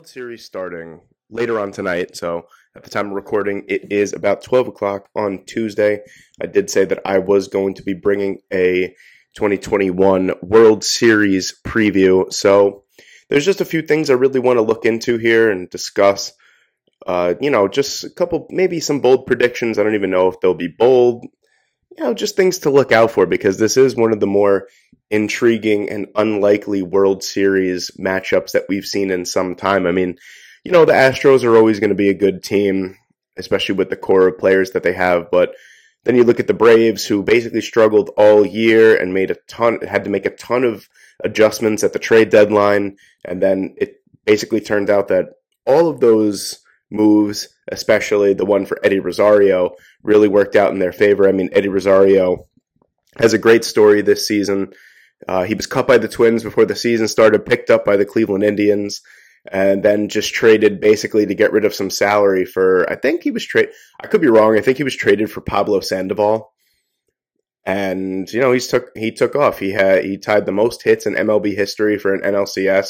World Series starting later on tonight, so at the time of recording, it is about 12 o'clock on Tuesday. I did say that I was going to be bringing a 2021 World Series preview, so there's just a few things I really want to look into here and discuss. Just a couple, maybe some bold predictions. I don't even know if they'll be bold. Just things to look out for, because this is one of the more intriguing and unlikely World Series matchups that we've seen in some time. I mean, the Astros are always going to be a good team, especially with the core of players that they have. But then you look at the Braves, who basically struggled all year and had to make a ton of adjustments at the trade deadline. And then it basically turned out that all of those moves, especially the one for Eddie Rosario, really worked out in their favor. I mean, Eddie Rosario has a great story this season. He was cut by the Twins before the season started, picked up by the Cleveland Indians, and then just traded basically to get rid of some salary for, I could be wrong. I think he was traded for Pablo Sandoval. And, he took off. He tied the most hits in MLB history for an NLCS.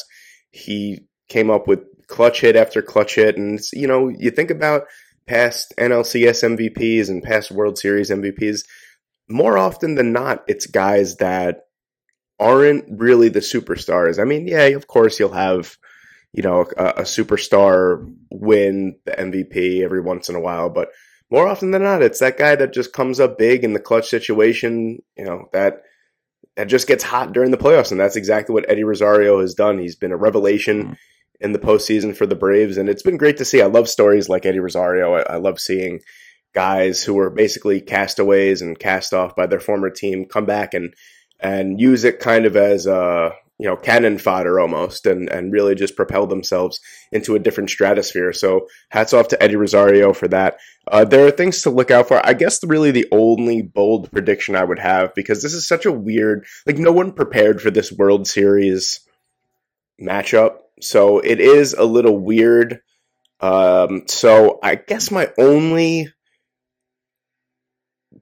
He came up with clutch hit after clutch hit. And, you think about past NLCS MVPs and past World Series MVPs, more often than not, it's guys that aren't really the superstars. I mean, yeah, of course you'll have, a superstar win the MVP every once in a while, but more often than not, it's that guy that just comes up big in the clutch situation, that just gets hot during the playoffs. And that's exactly what Eddie Rosario has done. He's been a revelation in the postseason for the Braves, and it's been great to see. I love stories like Eddie Rosario. I love seeing guys who were basically castaways and cast off by their former team come back and use it kind of as a cannon fodder almost, and really just propel themselves into a different stratosphere. So hats off to Eddie Rosario for that. There are things to look out for. I guess really the only bold prediction I would have, because this is such a weird, no one prepared for this World Series matchup, so it is a little weird. So I guess my only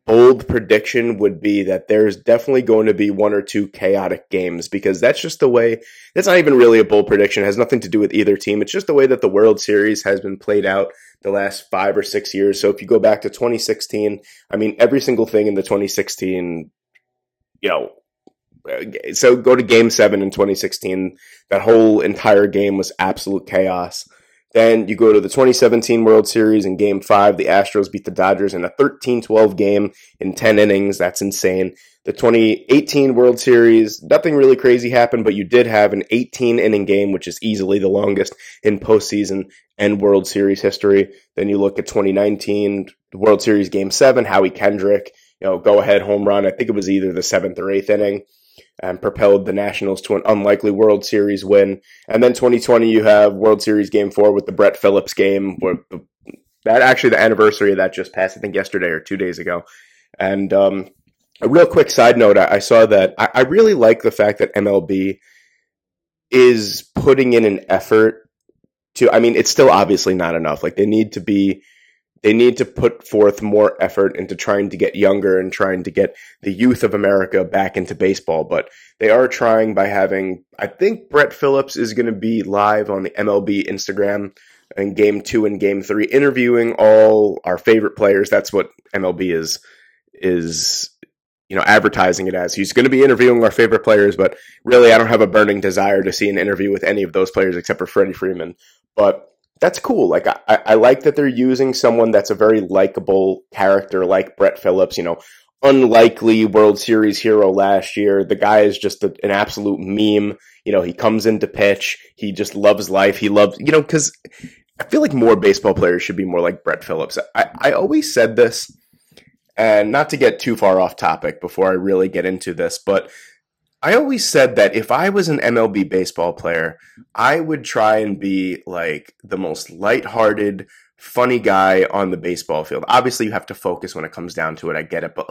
bold prediction would be that there's definitely going to be one or two chaotic games, because that's just the way. That's not even really a bold prediction. It has nothing to do with either team. It's just the way that the World Series has been played out the last 5 or 6 years. So if you go back to 2016, I mean, every single thing in the 2016, so go to Game 7 in 2016. That whole entire game was absolute chaos. Then you go to the 2017 World Series in Game 5. The Astros beat the Dodgers in a 13-12 game in 10 innings. That's insane. The 2018 World Series, nothing really crazy happened, but you did have an 18-inning game, which is easily the longest in postseason and World Series history. Then you look at 2019 World Series Game 7, Howie Kendrick, go-ahead home run. I think it was either the 7th or 8th inning, and propelled the Nationals to an unlikely World Series win. And then 2020, you have World Series Game 4 with the Brett Phillips game. The anniversary of that just passed, I think, yesterday or 2 days ago. And a real quick side note, I saw that I really like the fact that MLB is putting in an effort to, it's still obviously not enough. They need to put forth more effort into trying to get younger and trying to get the youth of America back into baseball. But they are trying by having, I think Brett Phillips is going to be live on the MLB Instagram in Game 2 and Game 3, interviewing all our favorite players. That's what MLB is advertising it as. He's going to be interviewing our favorite players, but really I don't have a burning desire to see an interview with any of those players except for Freddie Freeman. But that's cool. I like that they're using someone that's a very likable character like Brett Phillips, unlikely World Series hero last year. The guy is just an absolute meme. He comes in to pitch. He just loves life. He loves, because I feel like more baseball players should be more like Brett Phillips. I always said this, and not to get too far off topic before I really get into this, but I always said that if I was an MLB baseball player, I would try and be like the most lighthearted, funny guy on the baseball field. Obviously, you have to focus when it comes down to it. I get it. But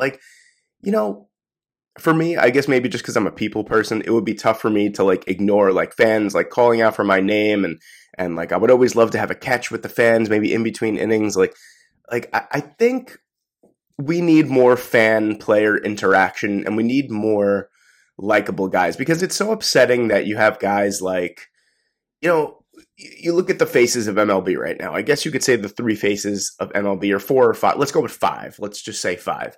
for me, I guess maybe just because I'm a people person, it would be tough for me to ignore fans calling out for my name. And I would always love to have a catch with the fans, maybe in between innings. I think we need more fan player interaction, and we need more likable guys, because it's so upsetting that you have guys you look at the faces of MLB right now. I guess you could say the three faces of MLB are four or five. Let's go with five. Let's just say five.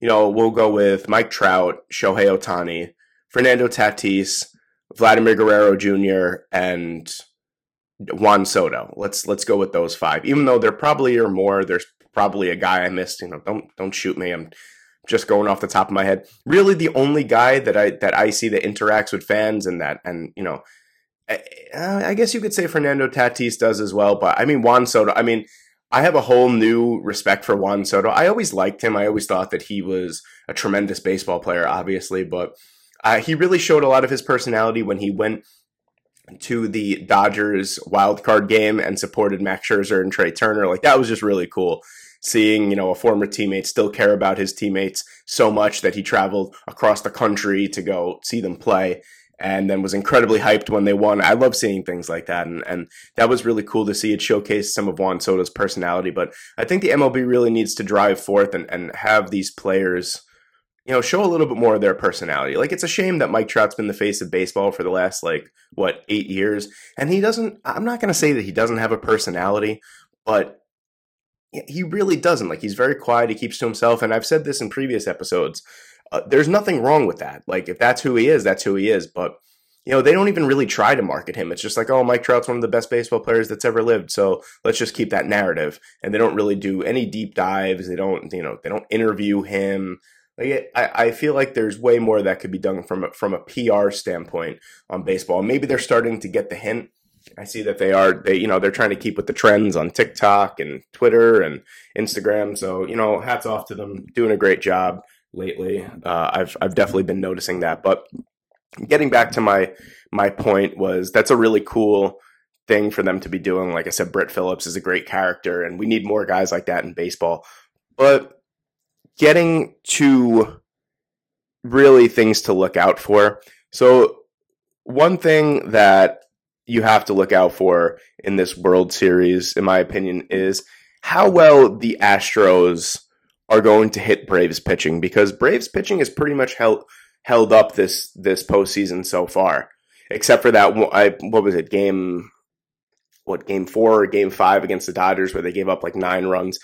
You know, we'll go with Mike Trout, Shohei Otani, Fernando Tatis, Vladimir Guerrero Jr., and Juan Soto. Let's go with those five. Even though there probably are more, there's probably a guy I missed. You know, don't shoot me. I'm just going off the top of my head. Really, the only guy that I see that interacts with fans and you know, I guess you could say Fernando Tatis does as well, but I mean, Juan Soto, I mean, I have a whole new respect for Juan Soto. I always liked him. I always thought that he was a tremendous baseball player, obviously, but he really showed a lot of his personality when he went to the Dodgers wildcard game and supported Max Scherzer and Trey Turner. Like, that was just really cool seeing, you know, a former teammate still care about his teammates so much that he traveled across the country to go see them play. And then was incredibly hyped when they won. I love seeing things like that. And that was really cool to see. It showcased some of Juan Soto's personality. But I think the MLB really needs to drive forth and have these players, you know, show a little bit more of their personality. Like, it's a shame that Mike Trout's been the face of baseball for the last, 8 years. And he doesn't, I'm not going to say that he doesn't have a personality, but he really doesn't. Like, he's very quiet. He keeps to himself. And I've said this in previous episodes. There's nothing wrong with that. Like, if that's who he is, that's who he is. But, you know, they don't even really try to market him. It's just like, oh, Mike Trout's one of the best baseball players that's ever lived. So let's just keep that narrative. And they don't really do any deep dives. They don't, you know, they don't interview him. Like, I feel like there's way more that could be done from a PR standpoint on baseball. Maybe they're starting to get the hint. I see that they're trying to keep with the trends on TikTok and Twitter and Instagram. So, you know, hats off to them, doing a great job lately. I've definitely been noticing that. But getting back to my point was, that's a really cool thing for them to be doing. Like I said, Brett Phillips is a great character, and we need more guys like that in baseball. But getting to really things to look out for. So one thing that you have to look out for in this World Series, in my opinion, is how well the Astros are going to hit Braves pitching, because Braves pitching is pretty much held up this postseason so far, except for that game 4 or game 5 against the Dodgers where they gave up 9 runs.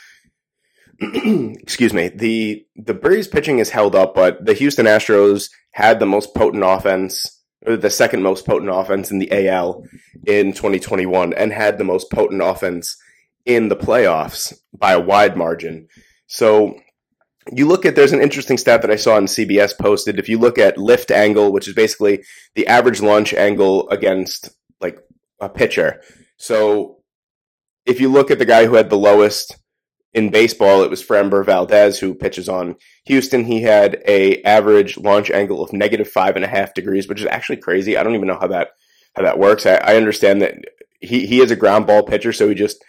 Excuse me. The Braves pitching is held up, but the Houston Astros had the most potent offense, or the second most potent offense in the AL in 2021, and had the most potent offense in the playoffs by a wide margin. So you look at, there's an interesting stat that I saw on CBS posted. If you look at lift angle, which is basically the average launch angle against a pitcher. So if you look at the guy who had the lowest in baseball, it was Framber Valdez, who pitches on Houston. He had a average launch angle of -5.5 degrees, which is actually crazy. I don't even know how that works. I understand that he is a ground ball pitcher, so he just,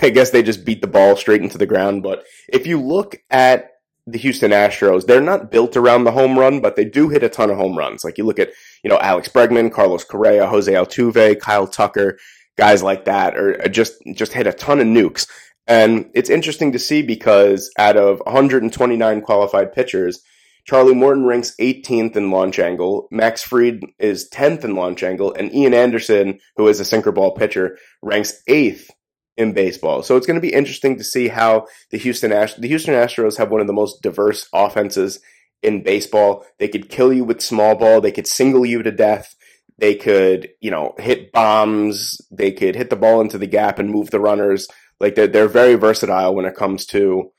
I guess they just beat the ball straight into the ground. But if you look at the Houston Astros, they're not built around the home run, but they do hit a ton of home runs. Like, you look at, you know, Alex Bregman, Carlos Correa, Jose Altuve, Kyle Tucker, guys like that, or just hit a ton of nukes. And it's interesting to see, because out of 129 qualified pitchers, Charlie Morton ranks 18th in launch angle, Max Fried is 10th in launch angle, and Ian Anderson, who is a sinker ball pitcher, ranks 8th in baseball. So it's going to be interesting to see how the Houston Astros have one of the most diverse offenses in baseball. They could kill you with small ball. They could single you to death. They could, you know, hit bombs. They could hit the ball into the gap and move the runners. Like, they're very versatile when it comes to,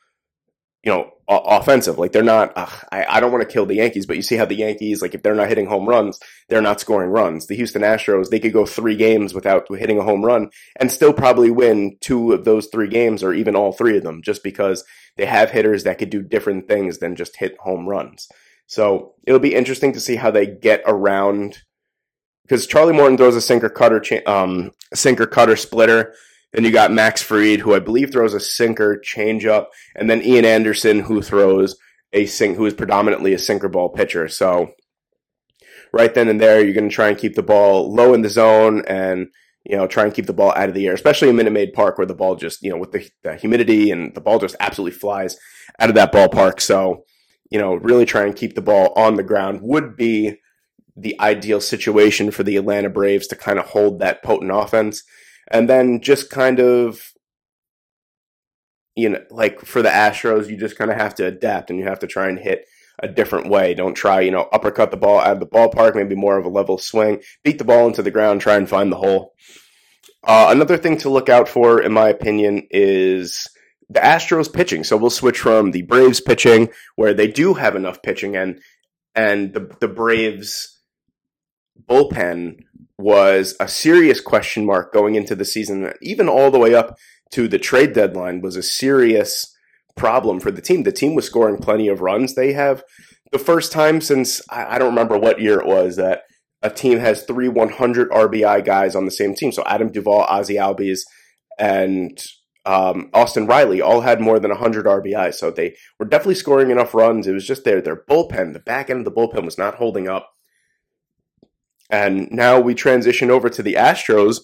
you know, offensive. Like, they're not, I don't want to kill the Yankees, but you see how the Yankees, like, if they're not hitting home runs, they're not scoring runs. The Houston Astros, they could go 3 games without hitting a home run and still probably win 2 of those 3 games, or even all 3 of them, just because they have hitters that could do different things than just hit home runs. So it'll be interesting to see how they get around, because Charlie Morton throws a sinker cutter splitter. Then you got Max Fried, who I believe throws a sinker changeup, and then Ian Anderson, who throws who is predominantly a sinker ball pitcher. So right then and there, you're going to try and keep the ball low in the zone, and, you know, try and keep the ball out of the air, especially in Minute Maid Park, where the ball just, you know, with the humidity, and the ball just absolutely flies out of that ballpark. So, you know, really try and keep the ball on the ground would be the ideal situation for the Atlanta Braves to kind of hold that potent offense. And then just kind of, you know, like for the Astros, you just kind of have to adapt and you have to try and hit a different way. Don't try, you know, uppercut the ball out of the ballpark, maybe more of a level swing, beat the ball into the ground, try and find the hole. Another thing to look out for, in my opinion, is the Astros pitching. So we'll switch from the Braves pitching, where they do have enough pitching, and the Braves bullpen was a serious question mark going into the season, even all the way up to the trade deadline was a serious problem for the team. The team was scoring plenty of runs. They have the first time since, I don't remember what year it was, that a team has 3 100 RBI guys on the same team. So Adam Duvall, Ozzie Albies, and Austin Riley all had more than 100 RBI. So they were definitely scoring enough runs. It was just their bullpen, the back end of the bullpen was not holding up. And now we transition over to the Astros,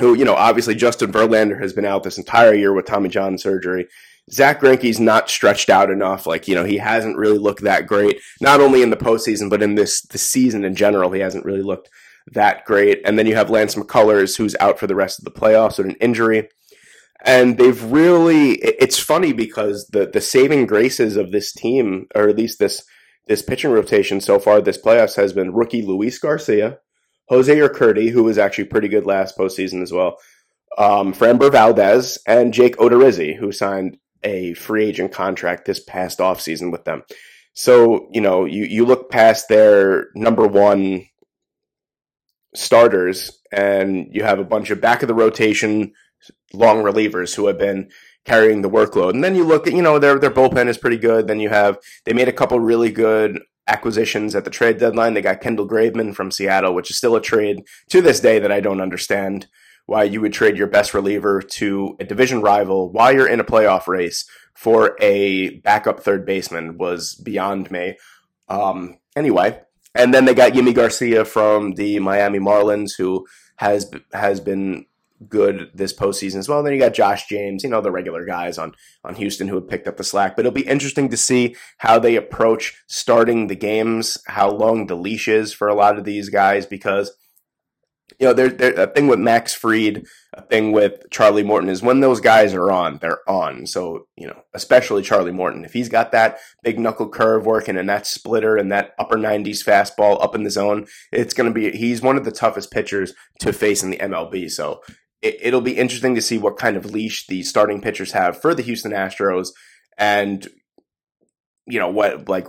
who, you know, obviously Justin Verlander has been out this entire year with Tommy John surgery. Zach Greinke's not stretched out enough. Like, you know, he hasn't really looked that great, not only in the postseason, but in the season in general, he hasn't really looked that great. And then you have Lance McCullers, who's out for the rest of the playoffs with an injury. And they've really, it's funny because the saving graces of this team, or at least this pitching rotation so far this playoffs, has been rookie Luis Garcia, Jose Urquidy, who was actually pretty good last postseason as well, Framber Valdez, and Jake Odorizzi, who signed a free agent contract this past offseason with them. So, you know, you look past their number one starters, and you have a bunch of back of the rotation long relievers who have been carrying the workload. And then you look at, you know, their bullpen is pretty good. Then you have, they made a couple really good acquisitions at the trade deadline. They got Kendall Graveman from Seattle, which is still a trade to this day that I don't understand why you would trade your best reliever to a division rival while you're in a playoff race for a backup third baseman was beyond me. Anyway, and then they got Yimi Garcia from the Miami Marlins, who has been good this postseason as well. And then you got Josh James, you know, the regular guys on Houston who have picked up the slack. But it'll be interesting to see how they approach starting the games, how long the leash is for a lot of these guys, because, you know, there's a thing with Max Fried, a thing with Charlie Morton is when those guys are on, they're on. So, you know, especially Charlie Morton, if he's got that big knuckle curve working and that splitter and that upper 90s fastball up in the zone, it's going to be, he's one of the toughest pitchers to face in the MLB. So it'll be interesting to see what kind of leash the starting pitchers have for the Houston Astros, and, you know, what, like,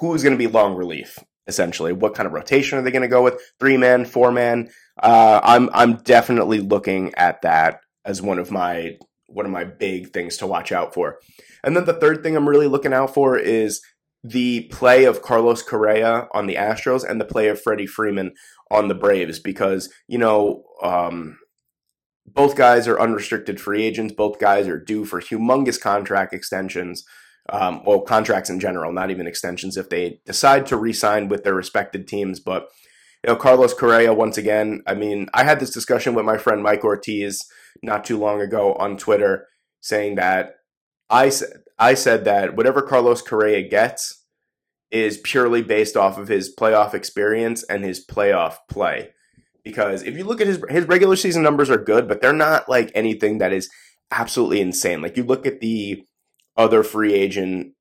who's going to be long relief. Essentially, what kind of rotation are they going to go with? 3-man, 4-man. I'm definitely looking at that as one of my big things to watch out for. And then the third thing I'm really looking out for is the play of Carlos Correa on the Astros and the play of Freddie Freeman on the Braves, because, you know, both guys are unrestricted free agents. Both guys are due for humongous contract extensions. Well, contracts in general, not even extensions if they decide to re-sign with their respected teams. But, you know, Carlos Correa, once again, I mean, I had this discussion with my friend Mike Ortiz not too long ago on Twitter, saying that I said that whatever Carlos Correa gets is purely based off of his playoff experience and his playoff play. Because if you look at his regular season numbers are good, but they're not like anything that is absolutely insane. Like, you look at the other free agent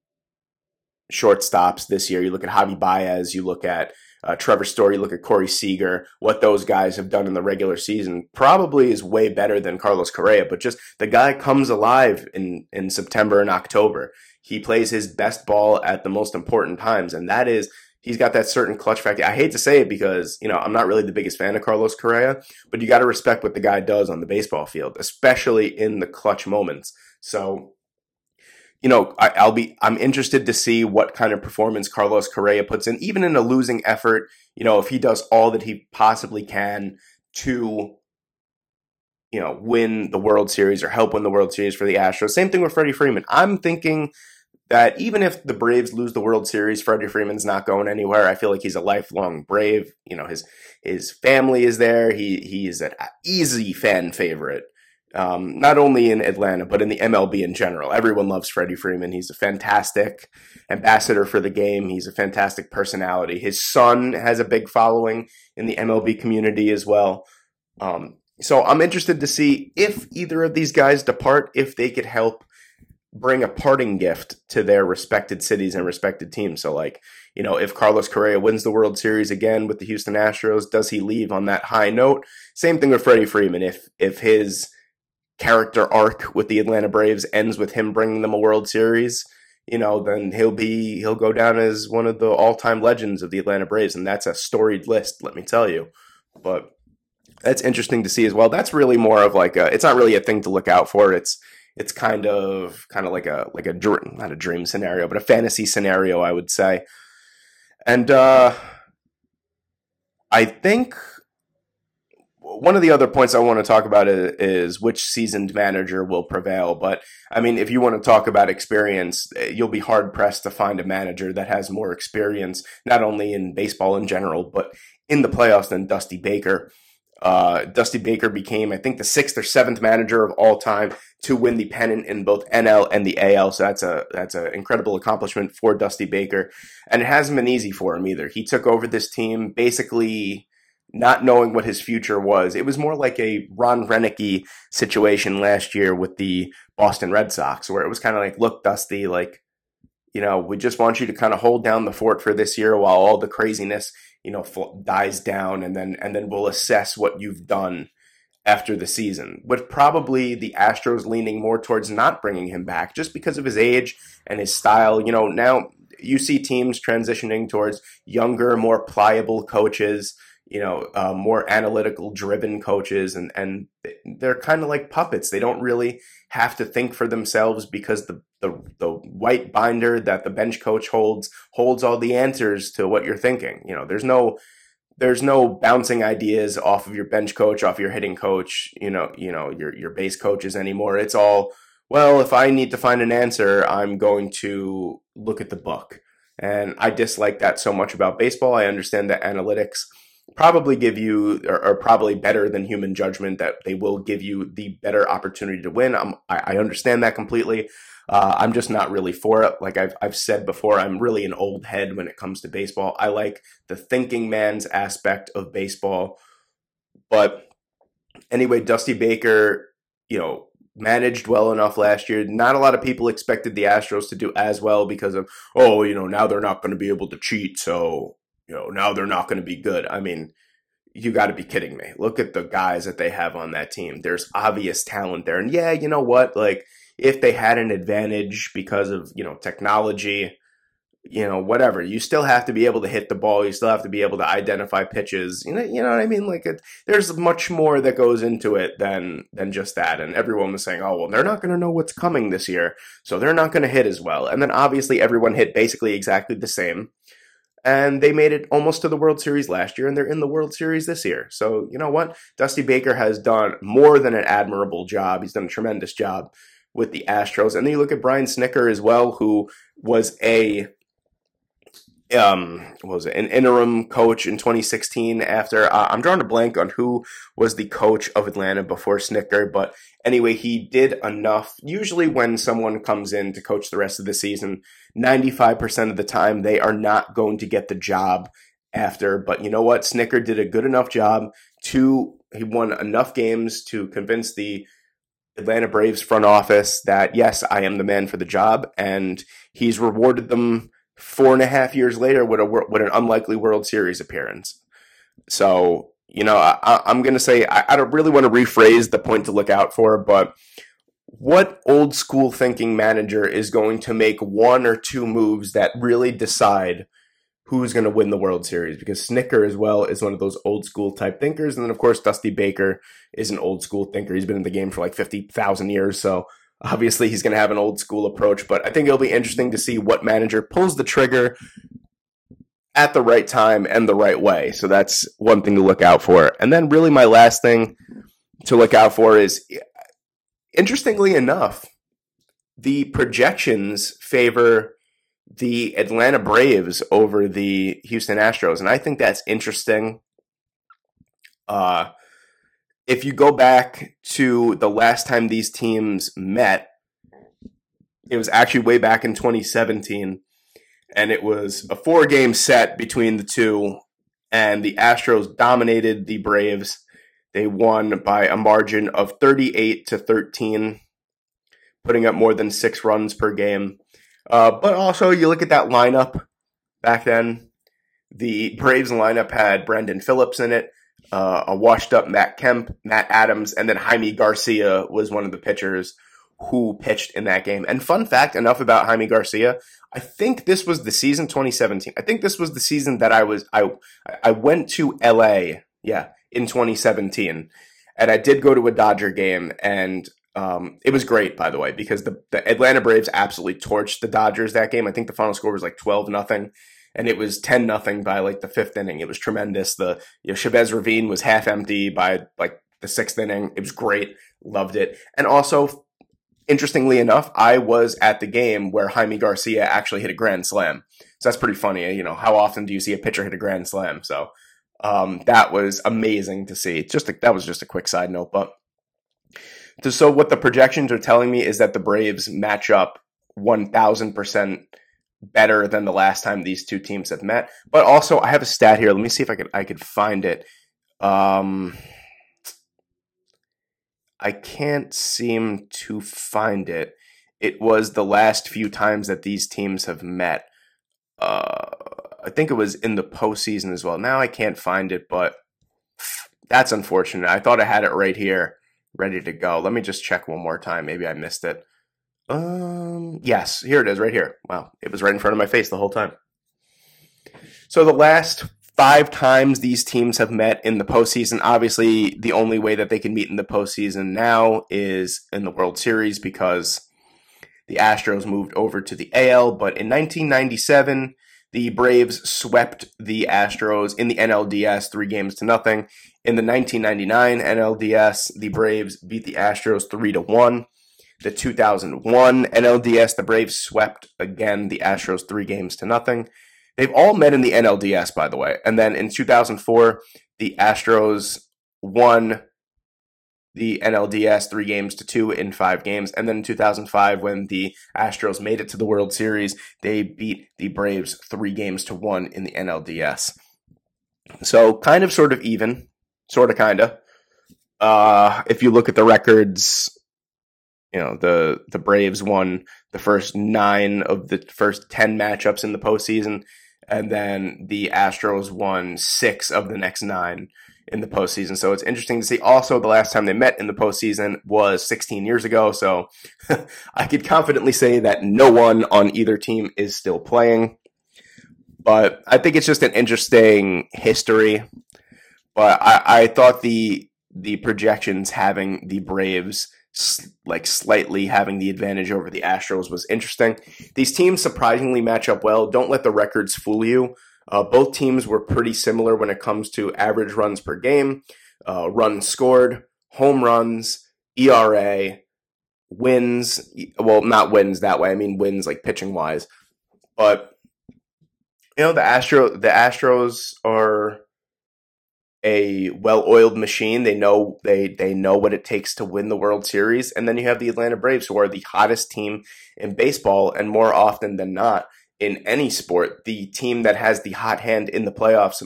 shortstops this year. You look at Javi Baez, you look at Trevor Story, you look at Corey Seager. What those guys have done in the regular season probably is way better than Carlos Correa, but just the guy comes alive in September and October. He plays his best ball at the most important times, and that is, he's got that certain clutch factor. I hate to say it because, you know, I'm not really the biggest fan of Carlos Correa, but you got to respect what the guy does on the baseball field, especially in the clutch moments. So, you know, I'm interested to see what kind of performance Carlos Correa puts in, even in a losing effort. You know, if he does all that he possibly can to, you know, win the World Series or help win the World Series for the Astros. Same thing with Freddie Freeman. I'm thinking that even if the Braves lose the World Series, Freddie Freeman's not going anywhere. I feel like he's a lifelong Brave. You know, his family is there. He is an easy fan favorite. Not only in Atlanta, but in the MLB in general. Everyone loves Freddie Freeman. He's a fantastic ambassador for the game. He's a fantastic personality. His son has a big following in the MLB community as well. So I'm interested to see if either of these guys depart, if they could help bring a parting gift to their respected cities and respected teams. So, like, you know, if Carlos Correa wins the World Series again with the Houston Astros, does he leave on that high note? Same thing with Freddie Freeman. If his character arc with the Atlanta Braves ends with him bringing them a World Series, you know, then he'll go down as one of the all-time legends of the Atlanta Braves, and that's a storied list, let me tell you. But that's interesting to see as well. That's really more of like a, it's not really a thing to look out for. It's kind of like a dream, not a dream scenario, but a fantasy scenario, I would say. And I think one of the other points I want to talk about is which seasoned manager will prevail. But I mean, if you want to talk about experience, you'll be hard pressed to find a manager that has more experience, not only in baseball in general, but in the playoffs than Dusty Baker. Dusty Baker became, I think, the 6th or 7th manager of all time to win the pennant in both NL and the AL. So that's an incredible accomplishment for Dusty Baker. And it hasn't been easy for him either. He took over this team basically not knowing what his future was. It was more like a Ron Renicky situation last year with the Boston Red Sox, where it was kind of like, look, Dusty, like, you know, we just want you to kind of hold down the fort for this year while all the craziness, you know, dies down, and then we'll assess what you've done after the season, with probably the Astros leaning more towards not bringing him back just because of his age and his style. You know, now you see teams transitioning towards younger, more pliable coaches, you know, more analytical driven coaches, and they're kind of like puppets. They don't really have to think for themselves because the white binder that the bench coach holds all the answers to what you're thinking. You know, there's no bouncing ideas off of your bench coach, off your hitting coach, you know, your base coaches anymore. It's all, well, if I need to find an answer, I'm going to look at the book. And I dislike that so much about baseball. I understand that analytics probably give you, or are probably better than human judgment, that they will give you the better opportunity to win. I understand that completely. I'm just not really for it. Like I've said before, I'm really an old head when it comes to baseball. I like the thinking man's aspect of baseball. But anyway, Dusty Baker, you know, managed well enough last year. Not a lot of people expected the Astros to do as well because of, oh, you know, now they're not going to be able to cheat, so, you know, now they're not going to be good. I mean, you got to be kidding me. Look at the guys that they have on that team. There's obvious talent there. And yeah, you know what? Like, if they had an advantage because of, you know, technology, you know, whatever, you still have to be able to hit the ball. You still have to be able to identify pitches. You know what I mean? Like, there's much more that goes into it than just that. And everyone was saying, oh, well, they're not going to know what's coming this year, so they're not going to hit as well. And then obviously everyone hit basically exactly the same. And they made it almost to the World Series last year, and they're in the World Series this year. So you know what? Dusty Baker has done more than an admirable job. He's done a tremendous job with the Astros. And then you look at Brian Snicker as well, who was an interim coach in 2016 after I'm drawing a blank on who was the coach of Atlanta before Snicker. But anyway, he did enough. Usually when someone comes in to coach the rest of the season, 95% of the time they are not going to get the job after. But you know what? Snicker did a good enough job he won enough games to convince the Atlanta Braves front office that, yes, I am the man for the job. And he's rewarded them 4.5 years later with an unlikely World Series appearance. So, you know, I'm going to say, I don't really want to rephrase the point to look out for, but what old school thinking manager is going to make 1 or 2 moves that really decide who's going to win the World Series? Because Snicker as well is one of those old school type thinkers. And then of course, Dusty Baker is an old school thinker. He's been in the game for like 50,000 years. So obviously he's going to have an old school approach, but I think it'll be interesting to see what manager pulls the trigger at the right time and the right way. So that's one thing to look out for. And then really my last thing to look out for is, interestingly enough, the projections favor the Atlanta Braves over the Houston Astros. And I think that's interesting. If you go back to the last time these teams met, it was actually way back in 2017. And it was a 4-game set between the two. And the Astros dominated the Braves. They won by a margin of 38-13, putting up more than 6 runs per game. But also, you look at that lineup back then. The Braves lineup had Brandon Phillips in it, a washed-up Matt Kemp, Matt Adams, and then Jaime Garcia was one of the pitchers who pitched in that game. And fun fact, enough about Jaime Garcia. I think this was the season 2017. I think this was the season that I went to LA, in 2017. And I did go to a Dodger game, and it was great, by the way, because the Atlanta Braves absolutely torched the Dodgers that game. I think the final score was like 12-0. And it was 10-0 by like the fifth inning. It was tremendous. The Chavez Ravine was half empty by like the sixth inning. It was great. Loved it. And also, interestingly enough, I was at the game where Jaime Garcia actually hit a grand slam. So that's pretty funny. You know, how often do you see a pitcher hit a grand slam? So that was amazing to see. That was just a quick side note. But so what the projections are telling me is that the Braves match up 1,000% better than the last time these two teams have met. But also, I have a stat here. Let me see if I could find it. I can't seem to find it. It was the last few times that these teams have met. I think it was in the postseason as well. Now I can't find it, but that's unfortunate. I thought I had it right here, ready to go. Let me just check one more time. Maybe I missed it. Yes, here it is right here. Wow. It was right in front of my face the whole time. So the last 5 times these teams have met in the postseason, obviously the only way that they can meet in the postseason now is in the World Series because the Astros moved over to the AL. But in 1997, the Braves swept the Astros in the NLDS 3-0. In the 1999 NLDS, the Braves beat the Astros 3-1. The 2001 NLDS, the Braves swept again the Astros 3-0. They've all met in the NLDS, by the way. And then in 2004, the Astros won the NLDS 3-2 in 5 games. And then in 2005, when the Astros made it to the World Series, they beat the Braves 3-1 in the NLDS. So kind of sort of even, sort of kind of. If you look at the records, you know, the Braves won the first 9 of the first 10 matchups in the postseason, and then the Astros won 6 of the next 9 in the postseason. So it's interesting to see. Also, the last time they met in the postseason was 16 years ago. So I could confidently say that no one on either team is still playing. But I think it's just an interesting history. But I thought the projections having the Braves slightly having the advantage over the Astros was interesting. These teams surprisingly match up well. Don't let the records fool you. Both teams were pretty similar when it comes to average runs per game, runs scored, home runs, ERA, wins. Well, not wins that way. I mean wins like pitching wise. But you know, the Astros are a well-oiled machine. They know what it takes to win the World Series. And then you have the Atlanta Braves, who are the hottest team in baseball, and more often than not in any sport, the team that has the hot hand in the playoffs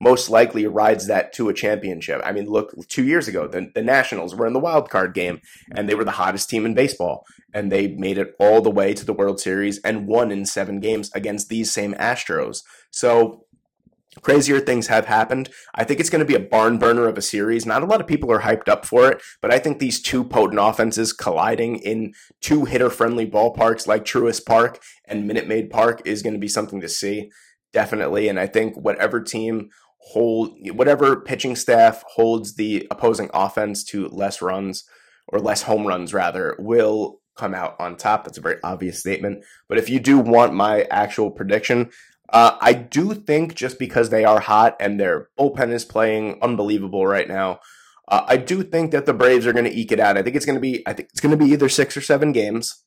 most likely rides that to a championship. I mean, look, 2 years ago, the Nationals were in the wild card game, and they were the hottest team in baseball, and they made it all the way to the World Series and won in 7 games against these same Astros. So crazier things have happened. I think it's going to be a barn burner of a series. Not a lot of people are hyped up for it, but I think these two potent offenses colliding in 2 hitter-friendly ballparks like Truist Park and Minute Maid Park is going to be something to see, definitely. And I think whatever pitching staff holds the opposing offense to less runs, or less home runs rather, will come out on top. That's a very obvious statement. But if you do want my actual prediction, I do think, just because they are hot and their bullpen is playing unbelievable right now, I do think that the Braves are going to eke it out. I think it's going to be either 6 or 7 games.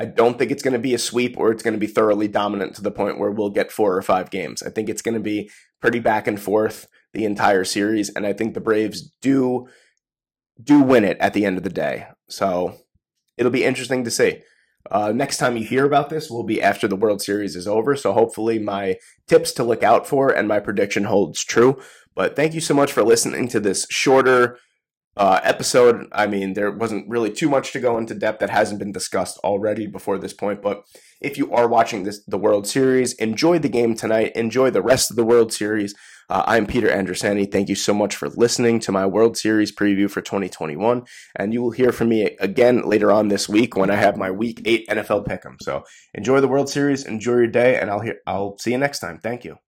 I don't think it's going to be a sweep, or it's going to be thoroughly dominant to the point where we'll get 4 or 5 games. I think it's going to be pretty back and forth the entire series, and I think the Braves do win it at the end of the day. So it'll be interesting to see. Next time you hear about this will be after the World Series is over, so hopefully my tips to look out for and my prediction holds true. But thank you so much for listening to this shorter episode. I mean, there wasn't really too much to go into depth that hasn't been discussed already before this point. But if you are watching the World Series, enjoy the game tonight. Enjoy the rest of the World Series. I'm Peter Andrusani. Thank you so much for listening to my World Series preview for 2021. And you will hear from me again later on this week when I have my Week 8 NFL Pick'em. So enjoy the World Series. Enjoy your day. And I'll see you next time. Thank you.